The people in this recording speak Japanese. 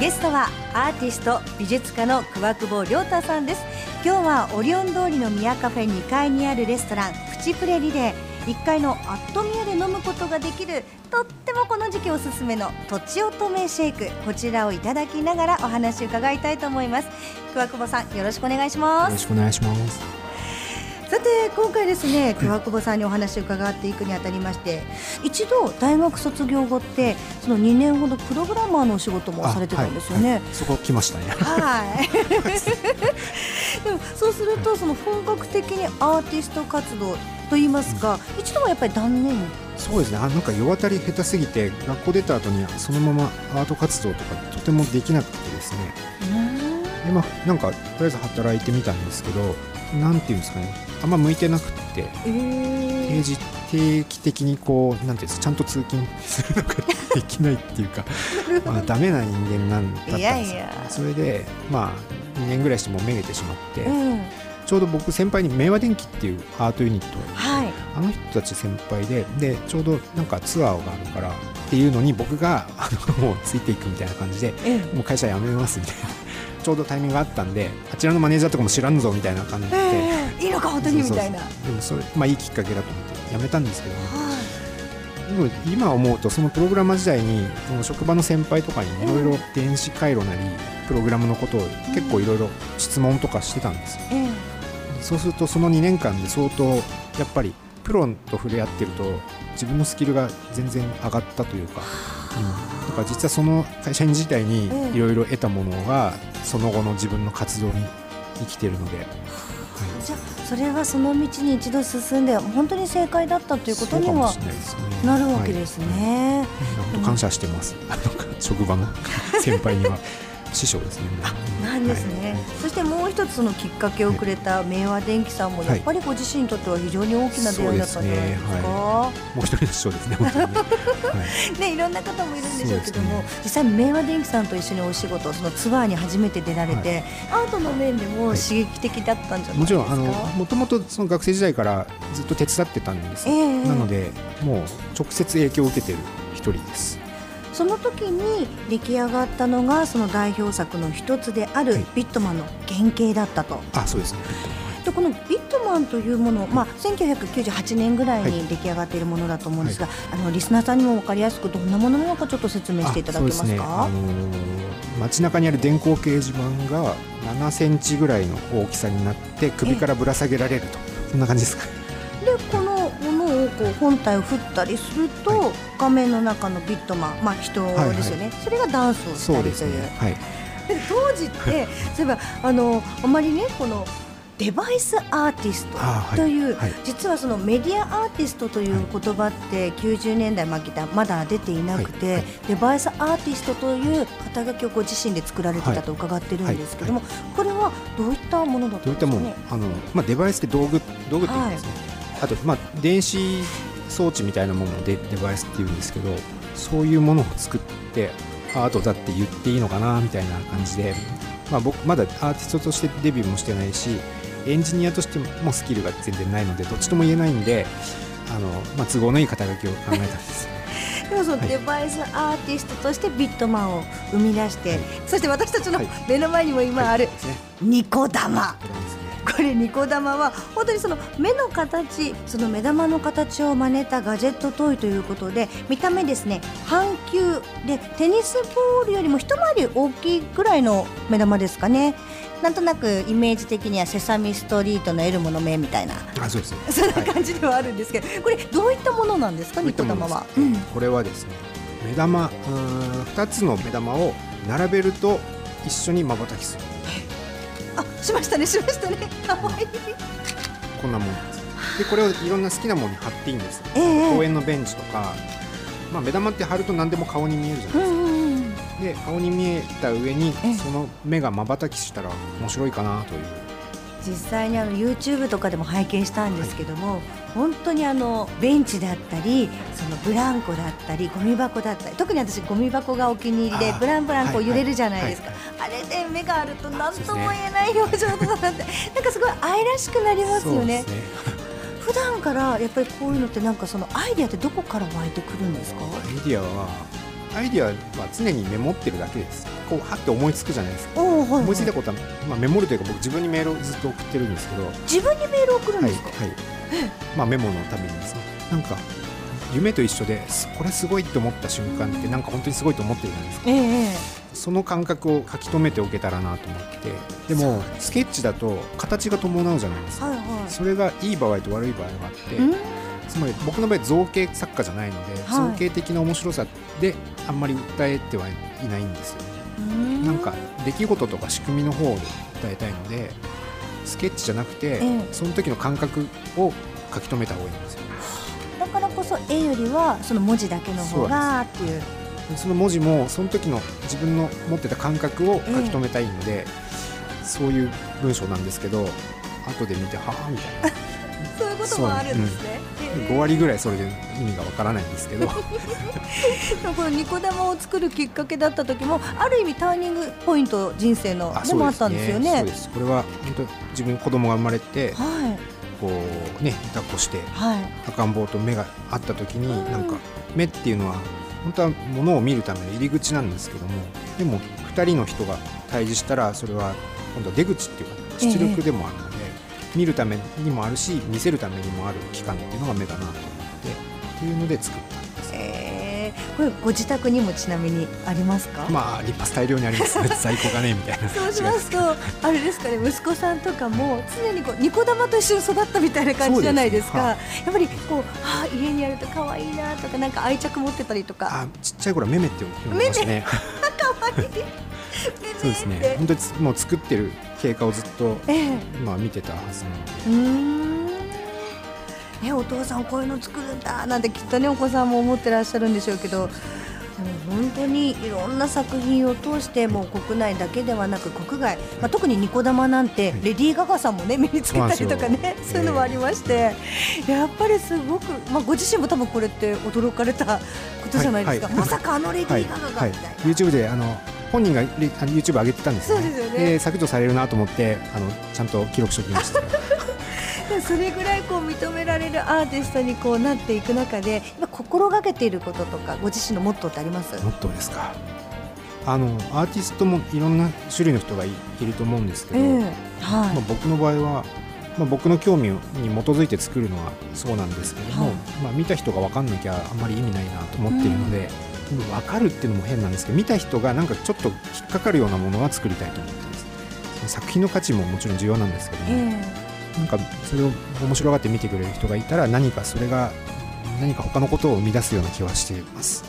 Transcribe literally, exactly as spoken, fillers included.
ゲストはアーティスト美術家の桑久保亮太さんです。今日はオリオン通りのミヤカフェにかいにあるレストランプチプレリレー、いっかいのアットミヤで飲むことができるとってもこの時期おすすめのとちおとめシェイク、こちらをいただきながらお話を伺いたいと思います。桑久保さん、よろしくお願いします。よろしくお願いします。さて今回ですね、桑久保さんにお話を伺っていくにあたりまして、うん、一度大学卒業後ってそのにねんほどプログラマーのお仕事もされてたんですよね、はいはい、そこ来ましたね、はいでもそうするとその本格的にアーティスト活動といいますか、うん、一度はやっぱり断念。そうですね、あなんか世渡り下手すぎて学校出た後にはそのままアート活動とかとてもできなくてですね、うん、で、まあ、なんかとりあえず働いてみたんですけど、なんていうんですかね、あんま向いてなくて、えー、定時定期的にこうなんていうんですか、ちゃんと通勤するのができないっていうかまあダメな人間なんだったんです。いやいや、それでまあにねんぐらいしてもめげてしまって、うん、ちょうど僕先輩に明和電機っていうアートユニットが、はい、あの人たち先輩で、でちょうどなんかツアーがあるからっていうのに僕があのもうついていくみたいな感じで、うん、もう会社辞めますみたいなちょうどタイミングがあったんで、あちらのマネージャーとかも知らんぞみたいな感じで、えー、いいのか本当にみたいな。そうそうそう、でもそれ、まあ、いいきっかけだと思ってやめたんですけど、はい、でも今思うとそのプログラマー時代にその職場の先輩とかにいろいろ電子回路なりプログラムのことを結構いろいろ質問とかしてたんですよ、えー、そうするとそのにねんかんで相当やっぱりプロと触れ合ってると自分のスキルが全然上がったというか、うん、だから実はその会社員時代にいろいろ得たものがその後の自分の活動に生きているので、はい、じゃあそれはその道に一度進んで本当に正解だったということにはなるわけですね。本当感謝してます、うん、職場の先輩には師匠ですね。あ、なんですね、はい、そしてもう一つそのきっかけをくれた明和電機さんもやっぱりご自身にとっては非常に大きな出会いだったんじゃないですか。はい、そうですね、はい、もう一人の師匠ですね本当にね、はい、いろんな方もいるんでしょうけども、ね、実際明和電機さんと一緒にお仕事、そのツアーに初めて出られて、はい、アートの面でも刺激的だったんじゃないですか。はい、もちろんあのもともとその学生時代からずっと手伝ってたんです、えー、なのでもう直接影響を受けている一人です。その時に出来上がったのがその代表作の一つであるビットマンの原型だったと、はい、あ、そうですね。でこのビットマンというもの、まあ、せんきゅうひゃくきゅうじゅうはちねんぐらいに出来上がっているものだと思うんですが、はい、あのリスナーさんにも分かりやすくどんなものなのかちょっと説明していただけますか。あ、そうですね、あのー、街中にある電光掲示板がななセンチぐらいの大きさになって首からぶら下げられると、そんな感じですか。でこのこう本体を振ったりすると、はい、画面の中のビットマン、まあ、人ですよね、はいはい、それがダンスをしたりという、ね、はい、当時ってそういえばあのあまりねこのデバイスアーティストという、はいはい、実はそのメディアアーティストという言葉ってきゅうじゅうねんだいまだ出ていなくて、はいはい、デバイスアーティストという肩書きをご自身で作られていたと伺っているんですけども、はいはいはい、これはどういったものだったんですかね。あの、まあ、デバイスって道具、道具って言うんですね、はい、あと、まあ、電子装置みたいなものを デ, デバイスっていうんですけど、そういうものを作ってアートだって言っていいのかなみたいな感じで、まあ、僕まだアーティストとしてデビューもしてないしエンジニアとしてもスキルが全然ないのでどっちとも言えないんで、あの、まあ、都合のいい肩書きを考えたんですでもそのデバイスアーティストとしてビットマンを生み出して、はい、そして私たちの目の前にも今あるニコ玉、はいはい、これニコ玉は本当にその目の形、その目玉の形を真似たガジェットトイということで、見た目ですね、半球でテニスボールよりも一回り大きいぐらいの目玉ですかね。なんとなくイメージ的にはセサミストリートのエルモの目みたいな、あ、そうですね、そんな感じではあるんですけど、はい、これどういったものなんですか。ニコ玉は、うん、これはですね、目玉、うーん、ふたつの目玉を並べると一緒に瞬きする。あ、しましたね、しましたね、かわいい、こんなものです。でこれをいろんな好きなものに貼っていいんです、えー、公園のベンチとか、まあ、目玉って貼ると何でも顔に見えるじゃないですか、うんうんうん、で顔に見えた上にその目がまばたきしたら面白いかなという。実際にあの YouTube とかでも拝見したんですけども、はい、本当にあのベンチだったりそのブランコだったりゴミ箱だったり、特に私ゴミ箱がお気に入りでブランブランこう揺れるじゃないですか、はいはいはい、あれで目があると何とも言えない表情とかなんて、なんかすごい愛らしくなりますよね。そうですね普段からやっぱりこういうのってなんかそのアイディアってどこから湧いてくるんですか。アイディアはアイディアは常にメモってるだけです。こうはって思いつくじゃないですか、はいはい、思いついたことは、まあ、メモるというか僕自分にメールをずっと送ってるんですけど。自分にメールを送るんですか、はいはい、まあ、メモのためにですね。なんか夢と一緒でこれすごいと思った瞬間ってなんか本当にすごいと思ってるじゃないですか、ええ、その感覚を書き留めておけたらなと思って。でもスケッチだと形が伴うじゃないですか、はいはい、それがいい場合と悪い場合があって、つまり僕の場合造形作家じゃないので、はい、造形的な面白さであんまり訴えてはいないんですよ。んなんか出来事とか仕組みの方を訴えたいのでスケッチじゃなくて、ええ、その時の感覚を書き留めた方がいいんですよ。だからこそ絵よりはその文字だけの方がっていう。その文字もその時の自分の持ってた感覚を書き留めたいので、ええ、そういう文章なんですけど後で見てはぁみたいなそういうこともあるんですね、うん、ごわりぐらいそれで意味がわからないんですけどこのニコ玉を作るきっかけだった時もある意味ターニングポイント人生のでもあったんですよね。そうです。これは本当自分子供が生まれて、はい、こうね、抱っこして、はい、赤ん坊と目が合った時に、うん、なんか目っていうのは本当は物を見るための入り口なんですけども、でもふたりの人が対峙したらそれは今度は出口っていうか出力でもあるので、えー、見るためにもあるし見せるためにもある機関っていうのが目だなと思ってっていうので作ったんです、えー、これご自宅にもちなみにありますか。まあ立派大量にありますね在庫がねみたいなそうしますとあれですかね、息子さんとかも常にこうニコ玉と一緒に育ったみたいな感じじゃないですか。です、ね、はやっぱりこう、はあ、家にあると可愛いなとかなんか愛着持ってたりとか。あ、ちっちゃい頃はメメって呼んでましたね。メメ可愛いそうですね、本当にもう作ってる経過をずっと、えー、まあ見てたはずなので、うーん、ね、お父さんこういうの作るんだなんてきっとねお子さんも思ってらっしゃるんでしょうけど、本当にいろんな作品を通してもう国内だけではなく国外、まあ、特にニコ玉なんてレディー・ガガさんも、ね、目につけたりとかねそういうのもありまして、えー、やっぱりすごく、まあ、ご自身も多分これって驚かれたことじゃないですか、はいはい、まさかあのレディー・ガガがみたいな、はいはい、YouTube であの本人が YouTube 上げてたんですよね。そうですよね。で削除されるなと思ってあのちゃんと記録しておきましたそれぐらいこう認められるアーティストにこうなっていく中で今心がけていることとかご自身のモットーってあります？モットーですか。あのアーティストもいろんな種類の人が い, いると思うんですけど、えーはい、まあ、僕の場合は、まあ、僕の興味に基づいて作るのはそうなんですけども、はい、まあ、見た人が分かんなきゃあんまり意味ないなと思っているので、うん、分かるっていうのも変なんですけど見た人がなんかちょっと引っかかるようなものは作りたいと思っています。その作品の価値ももちろん重要なんですけども、えーなんかそれを面白がって見てくれる人がいたら何かそれが何か他のことを生み出すような気はしています。